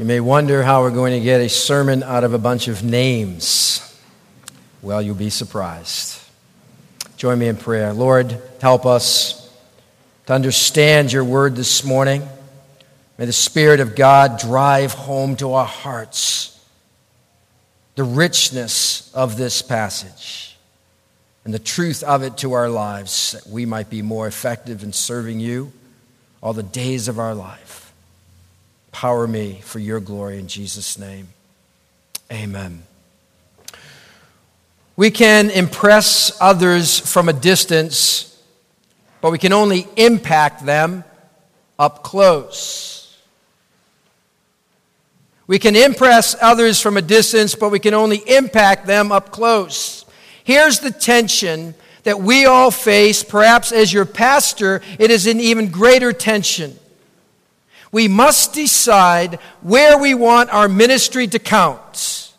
You may wonder how we're going to get a sermon out of a bunch of names. Well, you'll be surprised. Join me in prayer. Lord, help us to understand your word this morning. May the Spirit of God drive home to our hearts the richness of this passage and the truth of it to our lives, that we might be more effective in serving you all the days of our life. Power me for your glory in Jesus' name. Amen. We can impress others from a distance, but we can only impact them up close. We can impress others from a distance, but we can only impact them up close. Here's the tension that we all face. Perhaps as your pastor, it is an even greater tension. We must decide where we want our ministry to count.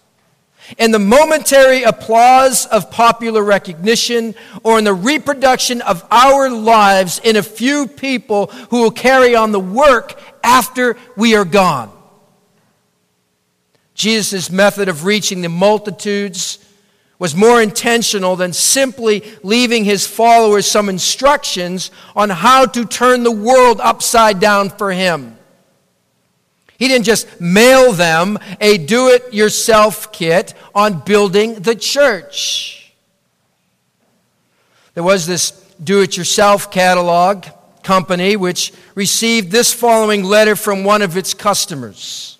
In the momentary applause of popular recognition, or in the reproduction of our lives in a few people who will carry on the work after we are gone. Jesus' method of reaching the multitudes was more intentional than simply leaving his followers some instructions on how to turn the world upside down for him. He didn't just mail them a do-it-yourself kit on building the church. There was this do-it-yourself catalog company which received this following letter from one of its customers.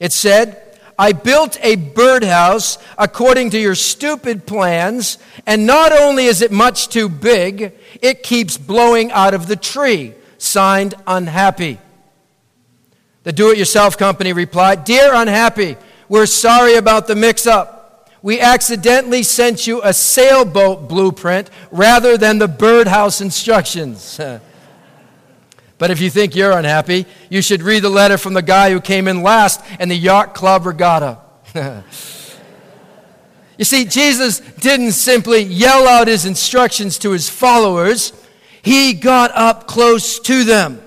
It said, "I built a birdhouse according to your stupid plans, and not only is it much too big, it keeps blowing out of the tree. Signed, Unhappy." The do-it-yourself company replied, "Dear Unhappy, we're sorry about the mix-up. We accidentally sent you a sailboat blueprint rather than the birdhouse instructions. But if you think you're unhappy, you should read the letter from the guy who came in last in the yacht club regatta." You see, Jesus didn't simply yell out his instructions to his followers. He got up close to them.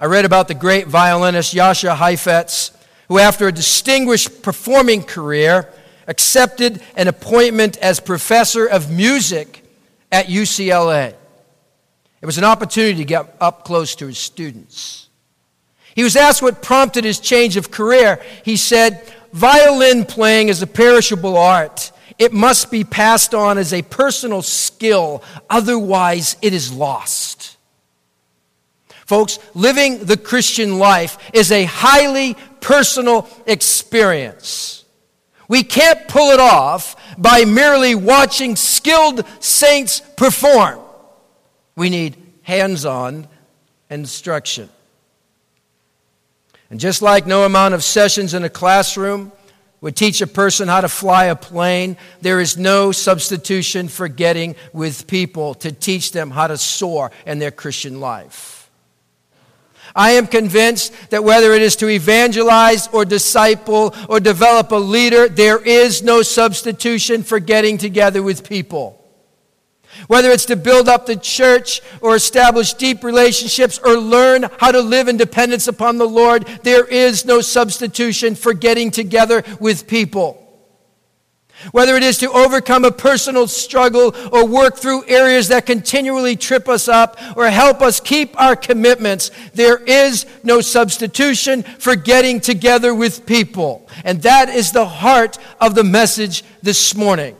I read about the great violinist Jascha Heifetz, who after a distinguished performing career accepted an appointment as professor of music at UCLA. It was an opportunity to get up close to his students. He was asked what prompted his change of career. He said, "Violin playing is a perishable art. It must be passed on as a personal skill. Otherwise, it is lost." Folks, living the Christian life is a highly personal experience. We can't pull it off by merely watching skilled saints perform. We need hands-on instruction. And just like no amount of sessions in a classroom would teach a person how to fly a plane, there is no substitution for getting with people to teach them how to soar in their Christian life. I am convinced that whether it is to evangelize or disciple or develop a leader, there is no substitution for getting together with people. Whether it's to build up the church or establish deep relationships or learn how to live in dependence upon the Lord, there is no substitution for getting together with people. Whether it is to overcome a personal struggle or work through areas that continually trip us up or help us keep our commitments, there is no substitution for getting together with people. And that is the heart of the message this morning.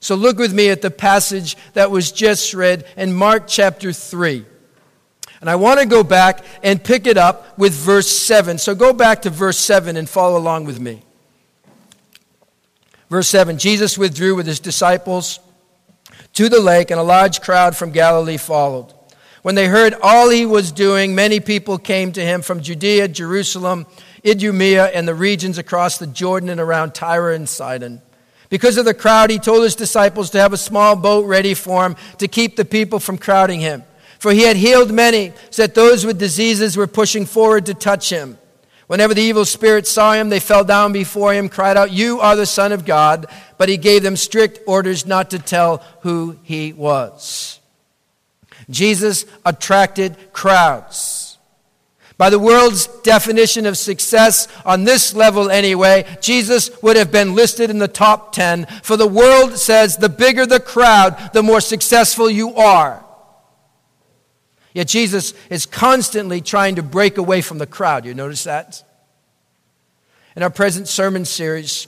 So look with me at the passage that was just read in Mark chapter 3. And I want to go back and pick it up with verse 7. So go back to verse 7 and follow along with me. Verse 7, "Jesus withdrew with his disciples to the lake, and a large crowd from Galilee followed. When they heard all he was doing, many people came to him from Judea, Jerusalem, Idumea, and the regions across the Jordan and around Tyre and Sidon. Because of the crowd, he told his disciples to have a small boat ready for him to keep the people from crowding him. For he had healed many, so that those with diseases were pushing forward to touch him. Whenever the evil spirits saw him, they fell down before him, cried out, 'You are the Son of God.' But he gave them strict orders not to tell who he was." Jesus attracted crowds. By the world's definition of success, on this level anyway, Jesus would have been listed in the top 10, for the world says the bigger the crowd, the more successful you are. Yet Jesus is constantly trying to break away from the crowd. You notice that? In our present sermon series,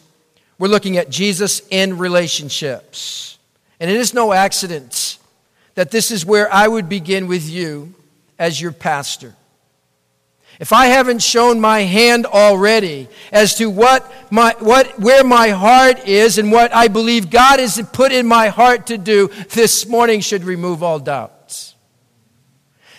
we're looking at Jesus in relationships. And it is no accident that this is where I would begin with you as your pastor. If I haven't shown my hand already as to where my heart is and what I believe God has put in my heart to do, this morning should remove all doubts.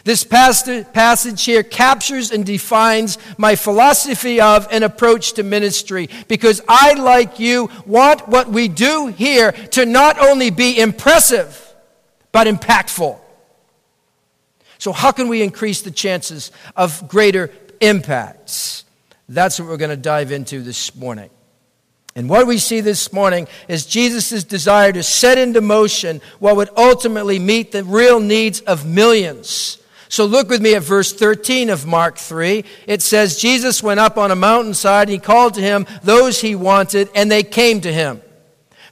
This passage here captures and defines my philosophy of an approach to ministry, because I, like you, want what we do here to not only be impressive, but impactful. So how can we increase the chances of greater impacts? That's what we're going to dive into this morning. And what we see this morning is Jesus' desire to set into motion what would ultimately meet the real needs of millions. So look with me at verse 13 of Mark 3. It says, Jesus went up on a mountainside, and he called to him those he wanted, and they came to him.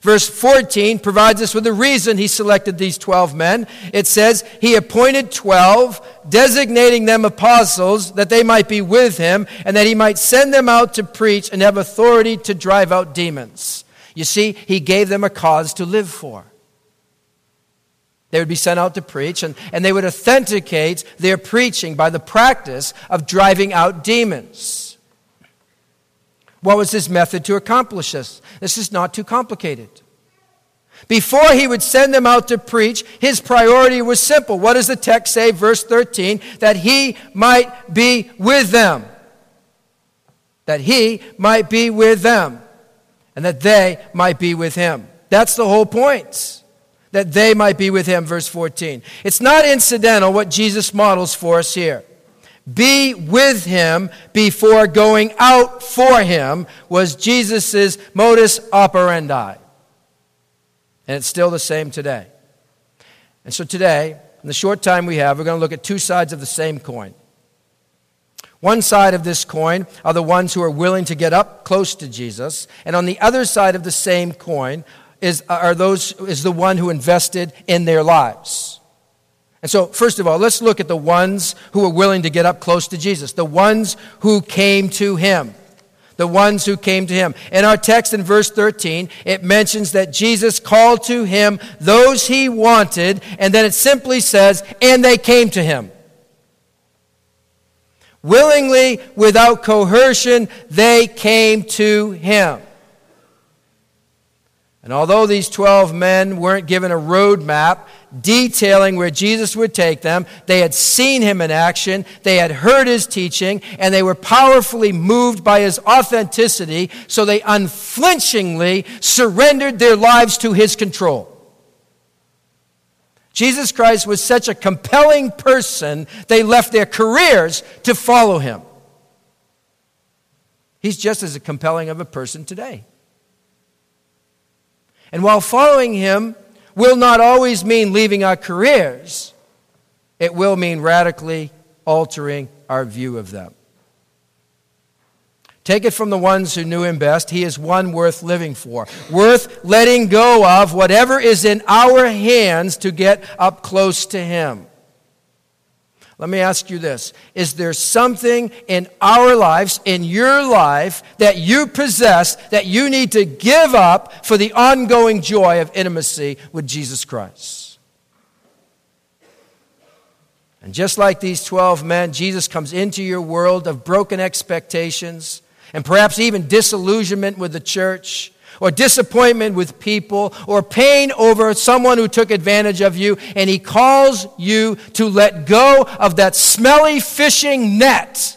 Verse 14 provides us with the reason he selected these 12 men. It says, he appointed 12, designating them apostles, that they might be with him, and that he might send them out to preach and have authority to drive out demons. You see, he gave them a cause to live for. They would be sent out to preach, and they would authenticate their preaching by the practice of driving out demons. What was his method to accomplish this? This is not too complicated. Before he would send them out to preach, his priority was simple. What does the text say, verse 13? That he might be with them. That he might be with them. And that they might be with him. That's the whole point. That they might be with him, verse 14. It's not incidental what Jesus models for us here. Be with him before going out for him was Jesus' modus operandi. And it's still the same today. And so today, in the short time we have, we're going to look at two sides of the same coin. One side of this coin are the ones who are willing to get up close to Jesus. And on the other side of the same coin is the one who invested in their lives. And so, first of all, let's look at the ones who were willing to get up close to Jesus. The ones who came to him. The ones who came to him. In our text in verse 13, it mentions that Jesus called to him those he wanted, and then it simply says, and they came to him. Willingly, without coercion, they came to him. And although these 12 men weren't given a roadmap detailing where Jesus would take them, they had seen him in action, they had heard his teaching, and they were powerfully moved by his authenticity, so they unflinchingly surrendered their lives to his control. Jesus Christ was such a compelling person, they left their careers to follow him. He's just as compelling of a person today. And while following him will not always mean leaving our careers, it will mean radically altering our view of them. Take it from the ones who knew him best. He is one worth living for, worth letting go of whatever is in our hands to get up close to him. Let me ask you this. Is there something in our lives, in your life, that you possess that you need to give up for the ongoing joy of intimacy with Jesus Christ? And just like these 12 men, Jesus comes into your world of broken expectations and perhaps even disillusionment with the church, or disappointment with people, or pain over someone who took advantage of you, and he calls you to let go of that smelly fishing net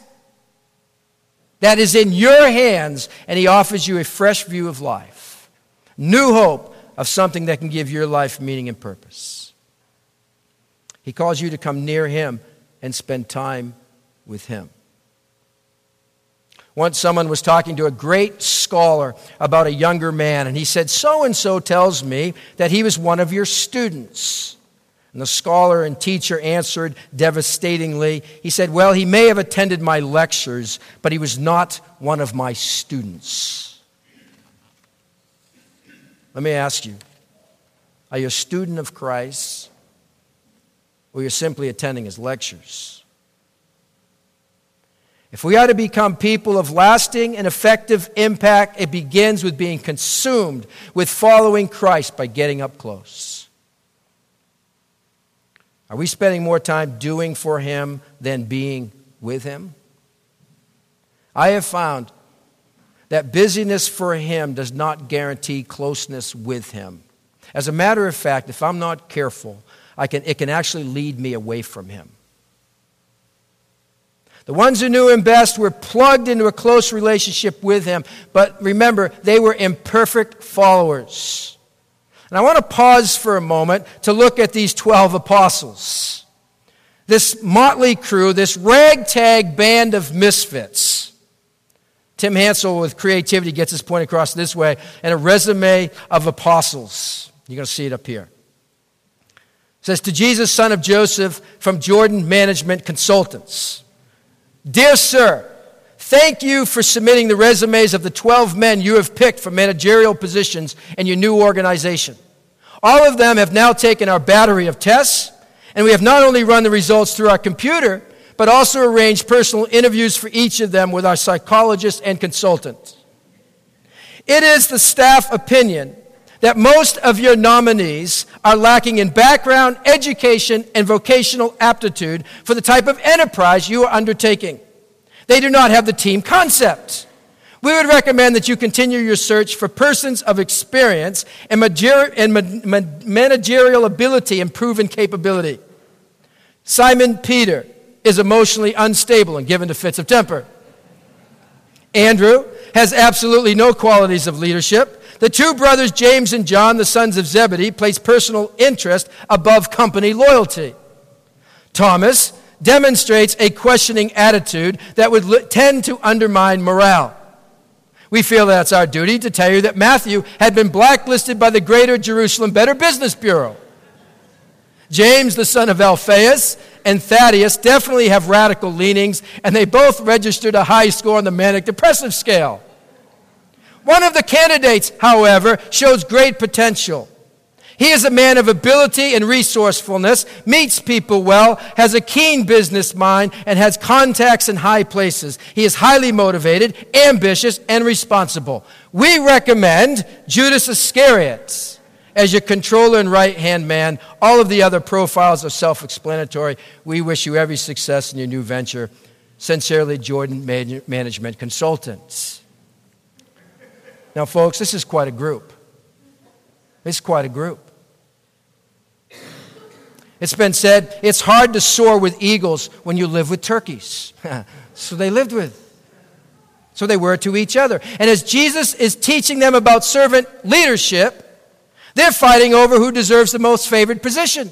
that is in your hands, and he offers you a fresh view of life, new hope of something that can give your life meaning and purpose. He calls you to come near him and spend time with him. Once someone was talking to a great scholar about a younger man, and he said, so-and-so tells me that he was one of your students. And the scholar and teacher answered devastatingly. He said, well, he may have attended my lectures, but he was not one of my students. Let me ask you, are you a student of Christ, or you're simply attending his lectures? If we are to become people of lasting and effective impact, it begins with being consumed with following Christ by getting up close. Are we spending more time doing for him than being with him? I have found that busyness for him does not guarantee closeness with him. As a matter of fact, if I'm not careful, it can actually lead me away from him. The ones who knew him best were plugged into a close relationship with him, but remember, they were imperfect followers. And I want to pause for a moment to look at these 12 apostles. This motley crew, this ragtag band of misfits. Tim Hansel with creativity gets his point across this way, and a resume of apostles. You're going to see it up here. It says, to Jesus, son of Joseph, from Jordan Management Consultants. Dear sir, thank you for submitting the resumes of the 12 men you have picked for managerial positions in your new organization. All of them have now taken our battery of tests, and we have not only run the results through our computer, but also arranged personal interviews for each of them with our psychologist and consultant. It is the staff opinion that most of your nominees are lacking in background, education, and vocational aptitude for the type of enterprise you are undertaking. They do not have the team concept. We would recommend that you continue your search for persons of experience and managerial ability and proven capability. Simon Peter is emotionally unstable and given to fits of temper. Andrew has absolutely no qualities of leadership. The two brothers, James and John, the sons of Zebedee, place personal interest above company loyalty. Thomas demonstrates a questioning attitude that would tend to undermine morale. We feel that it's our duty to tell you that Matthew had been blacklisted by the Greater Jerusalem Better Business Bureau. James, the son of Alphaeus, and Thaddeus definitely have radical leanings, and they both registered a high score on the manic depressive scale. One of the candidates, however, shows great potential. He is a man of ability and resourcefulness, meets people well, has a keen business mind, and has contacts in high places. He is highly motivated, ambitious, and responsible. We recommend Judas Iscariot as your controller and right-hand man. All of the other profiles are self-explanatory. We wish you every success in your new venture. Sincerely, Jordan Management Consultants. Now, folks, this is quite a group. It's quite a group. It's been said, it's hard to soar with eagles when you live with turkeys. So they lived with. So they were to each other. And as Jesus is teaching them about servant leadership, they're fighting over who deserves the most favored position.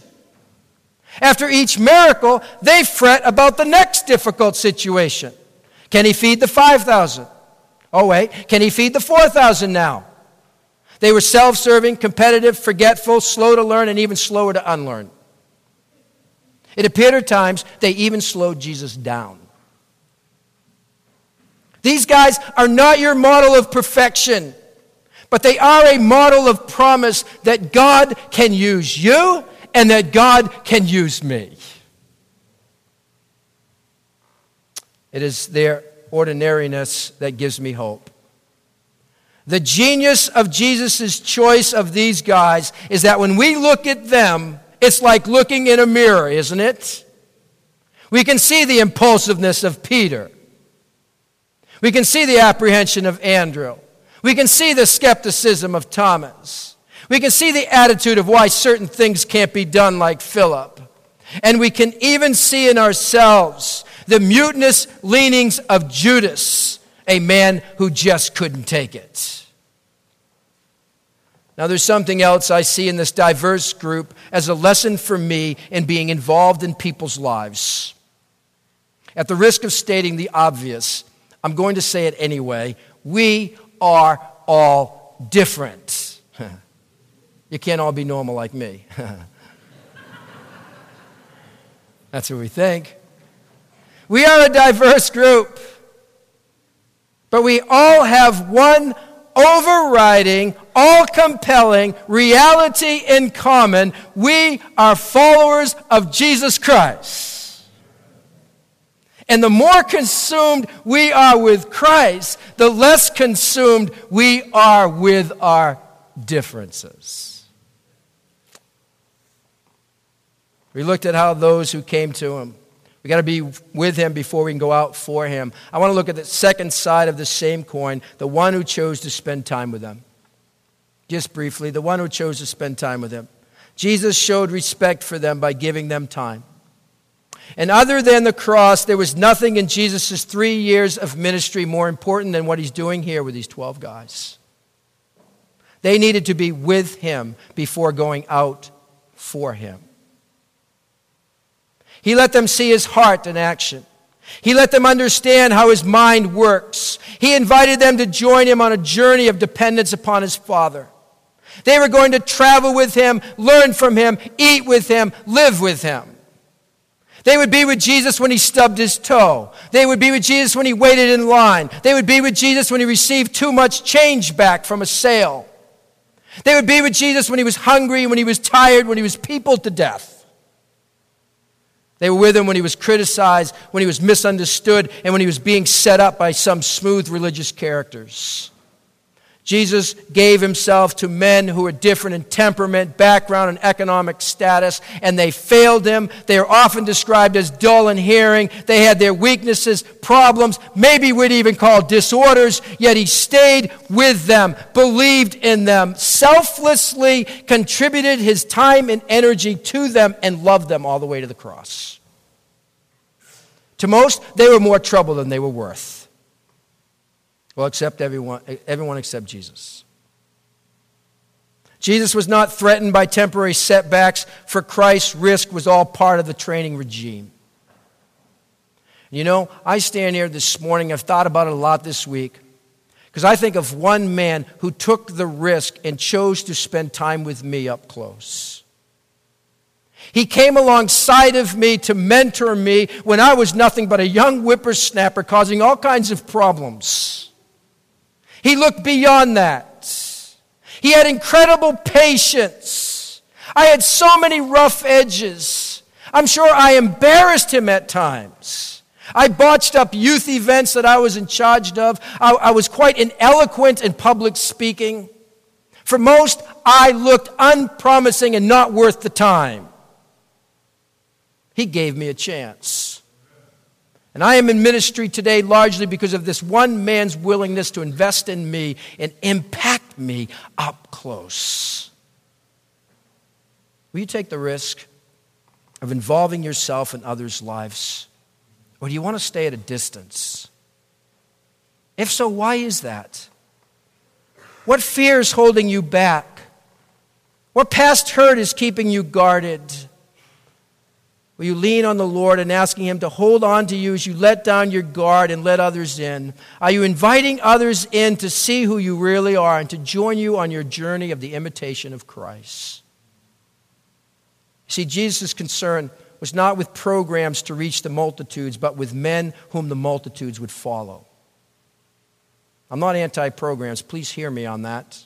After each miracle, they fret about the next difficult situation. Can he feed the 5,000? Oh, wait. Can he feed the 4,000 now? They were self-serving, competitive, forgetful, slow to learn, and even slower to unlearn. It appeared at times they even slowed Jesus down. These guys are not your model of perfection, but they are a model of promise that God can use you and that God can use me. It is their ordinariness that gives me hope. The genius of Jesus' choice of these guys is that when we look at them, it's like looking in a mirror, isn't it? We can see the impulsiveness of Peter. We can see the apprehension of Andrew. We can see the skepticism of Thomas. We can see the attitude of why certain things can't be done like Philip. And we can even see in ourselves the mutinous leanings of Judas, a man who just couldn't take it. Now, there's something else I see in this diverse group as a lesson for me in being involved in people's lives. At the risk of stating the obvious, I'm going to say it anyway. We are all different. You can't all be normal like me. That's what we think. We are a diverse group, but we all have one overriding, all-compelling reality in common. We are followers of Jesus Christ. And the more consumed we are with Christ, the less consumed we are with our differences. We looked at how those who came to him. We got to be with him before we can go out for him. I want to look at the second side of the same coin, the one who chose to spend time with him. Just briefly, the one who chose to spend time with him. Jesus showed respect for them by giving them time. And other than the cross, there was nothing in Jesus' 3 years of ministry more important than what he's doing here with these 12 guys. They needed to be with him before going out for him. He let them see his heart in action. He let them understand how his mind works. He invited them to join him on a journey of dependence upon his Father. They were going to travel with him, learn from him, eat with him, live with him. They would be with Jesus when he stubbed his toe. They would be with Jesus when he waited in line. They would be with Jesus when he received too much change back from a sale. They would be with Jesus when he was hungry, when he was tired, when he was peopled to death. They were with him when he was criticized, when he was misunderstood, and when he was being set up by some smooth religious characters. Jesus gave himself to men who were different in temperament, background, and economic status, and they failed him. They are often described as dull in hearing. They had their weaknesses, problems, maybe we'd even call disorders, yet he stayed with them, believed in them, selflessly contributed his time and energy to them, and loved them all the way to the cross. To most, they were more trouble than they were worth. Well, except everyone except Jesus. Jesus was not threatened by temporary setbacks, for Christ's risk was all part of the training regime. You know, I stand here this morning, I've thought about it a lot this week, because I think of one man who took the risk and chose to spend time with me up close. He came alongside of me to mentor me when I was nothing but a young whippersnapper causing all kinds of problems. He looked beyond that. He had incredible patience. I had so many rough edges. I'm sure I embarrassed him at times. I botched up youth events that I was in charge of. I was quite ineloquent in public speaking. For most, I looked unpromising and not worth the time. He gave me a chance. And I am in ministry today largely because of this one man's willingness to invest in me and impact me up close. Will you take the risk of involving yourself in others' lives? Or do you want to stay at a distance? If so, why is that? What fear is holding you back? What past hurt is keeping you guarded? Will you lean on the Lord and asking him to hold on to you as you let down your guard and let others in? Are you inviting others in to see who you really are and to join you on your journey of the imitation of Christ? See, Jesus' concern was not with programs to reach the multitudes, but with men whom the multitudes would follow. I'm not anti-programs. Please hear me on that.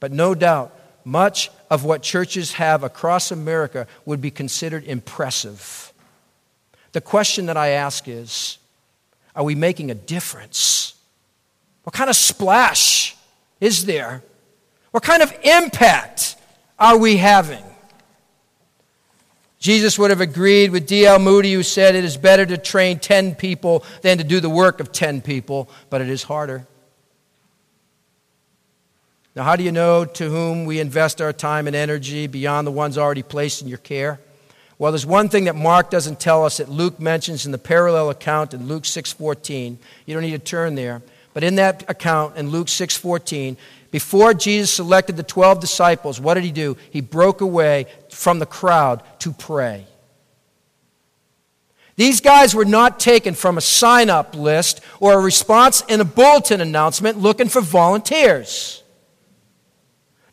But no doubt, much of what churches have across America would be considered impressive. The question that I ask is, are we making a difference? What kind of splash is there? What kind of impact are we having? Jesus would have agreed with D.L. Moody, who said, it is better to train 10 people than to do the work of 10 people, but it is harder. Now, how do you know to whom we invest our time and energy beyond the ones already placed in your care? Well, there's one thing that Mark doesn't tell us that Luke mentions in the parallel account in Luke 6:14. You don't need to turn there. But in that account in Luke 6:14, before Jesus selected the 12 disciples, what did he do? He broke away from the crowd to pray. These guys were not taken from a sign-up list or a response in a bulletin announcement looking for volunteers.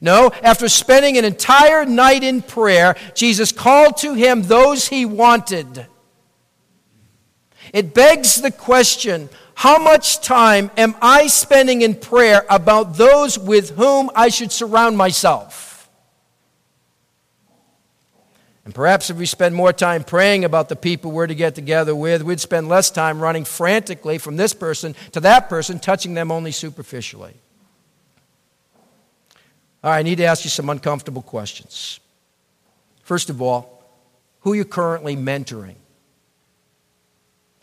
No, after spending an entire night in prayer, Jesus called to him those he wanted. It begs the question, how much time am I spending in prayer about those with whom I should surround myself? And perhaps if we spend more time praying about the people we're to get together with, we'd spend less time running frantically from this person to that person, touching them only superficially. All right, I need to ask you some uncomfortable questions. First of all, who are you currently mentoring?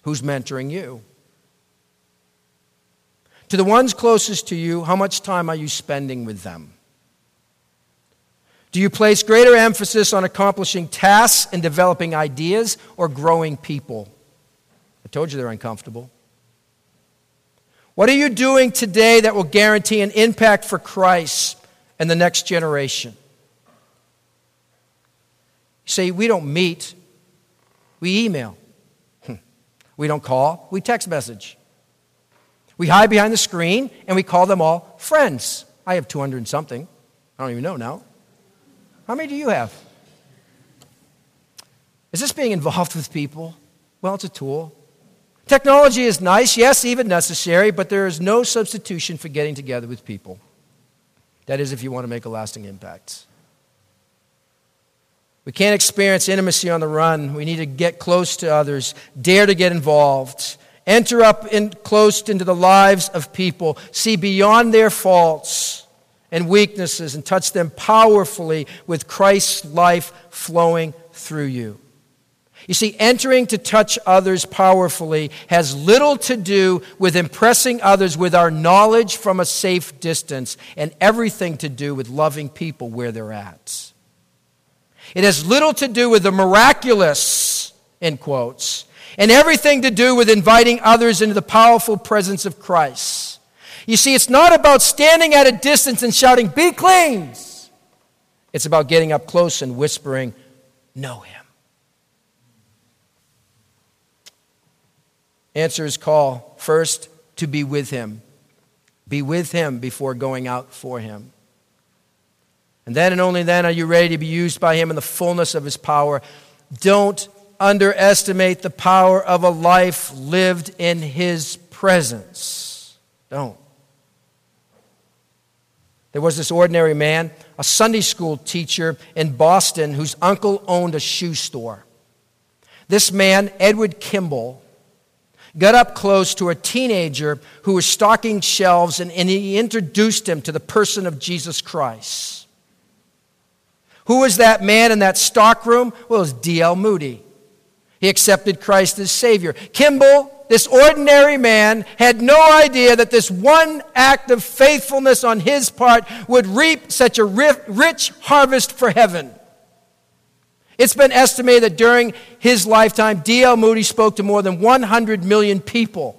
Who's mentoring you? To the ones closest to you, how much time are you spending with them? Do you place greater emphasis on accomplishing tasks and developing ideas or growing people? I told you they're uncomfortable. What are you doing today that will guarantee an impact for Christ and the next generation? You say, we don't meet, we email. We don't call, we text message. We hide behind the screen, and we call them all friends. I have 200 and something. I don't even know now. How many do you have? Is this being involved with people? Well, it's a tool. Technology is nice, yes, even necessary, but there is no substitution for getting together with people. That is, if you want to make a lasting impact. We can't experience intimacy on the run. We need to get close to others, dare to get involved. Enter up in close into the lives of people. See beyond their faults and weaknesses and touch them powerfully with Christ's life flowing through you. You see, entering to touch others powerfully has little to do with impressing others with our knowledge from a safe distance and everything to do with loving people where they're at. It has little to do with the miraculous, in quotes, and everything to do with inviting others into the powerful presence of Christ. You see, it's not about standing at a distance and shouting, "Be cleansed." It's about getting up close and whispering, "Know him." Answer his call first to be with him. Be with him before going out for him. And then and only then are you ready to be used by him in the fullness of his power. Don't underestimate the power of a life lived in his presence. Don't. There was this ordinary man, a Sunday school teacher in Boston, whose uncle owned a shoe store. This man, Edward Kimball, got up close to a teenager who was stocking shelves, and he introduced him to the person of Jesus Christ. Who was that man in that stockroom? Well, it was D.L. Moody. He accepted Christ as Savior. Kimball, this ordinary man, had no idea that this one act of faithfulness on his part would reap such a rich harvest for heaven. It's been estimated that during his lifetime, D.L. Moody spoke to more than 100 million people.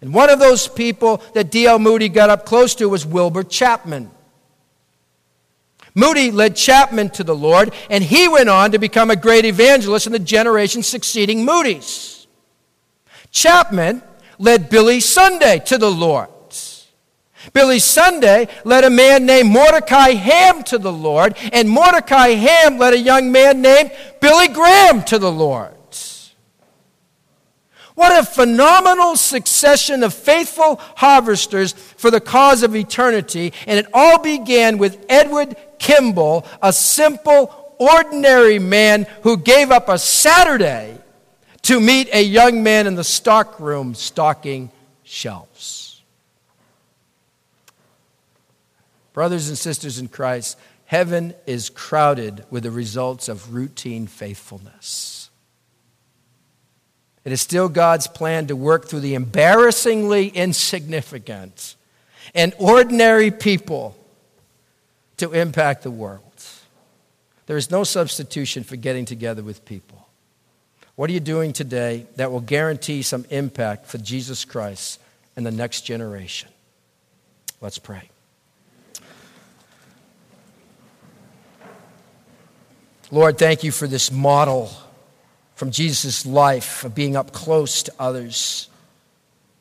And one of those people that D.L. Moody got up close to was Wilbur Chapman. Moody led Chapman to the Lord, and he went on to become a great evangelist in the generation succeeding Moody's. Chapman led Billy Sunday to the Lord. Billy Sunday led a man named Mordecai Ham to the Lord, and Mordecai Ham led a young man named Billy Graham to the Lord. What a phenomenal succession of faithful harvesters for the cause of eternity. And it all began with Edward Kimball, a simple, ordinary man who gave up a Saturday to meet a young man in the stockroom stocking shelves. Brothers and sisters in Christ, heaven is crowded with the results of routine faithfulness. It is still God's plan to work through the embarrassingly insignificant and ordinary people to impact the world. There is no substitution for getting together with people. What are you doing today that will guarantee some impact for Jesus Christ and the next generation? Let's pray. Lord, thank you for this model from Jesus' life of being up close to others.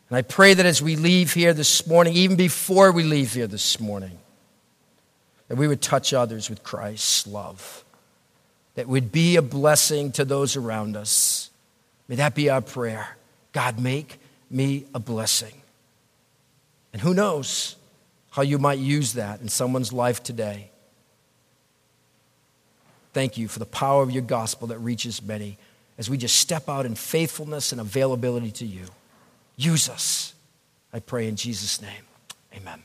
And I pray that as we leave here this morning, even before we leave here this morning, that we would touch others with Christ's love, that we'd be a blessing to those around us. May that be our prayer. God, make me a blessing. And who knows how you might use that in someone's life today. Thank you for the power of your gospel that reaches many as we just step out in faithfulness and availability to you. Use us, I pray in Jesus' name. Amen.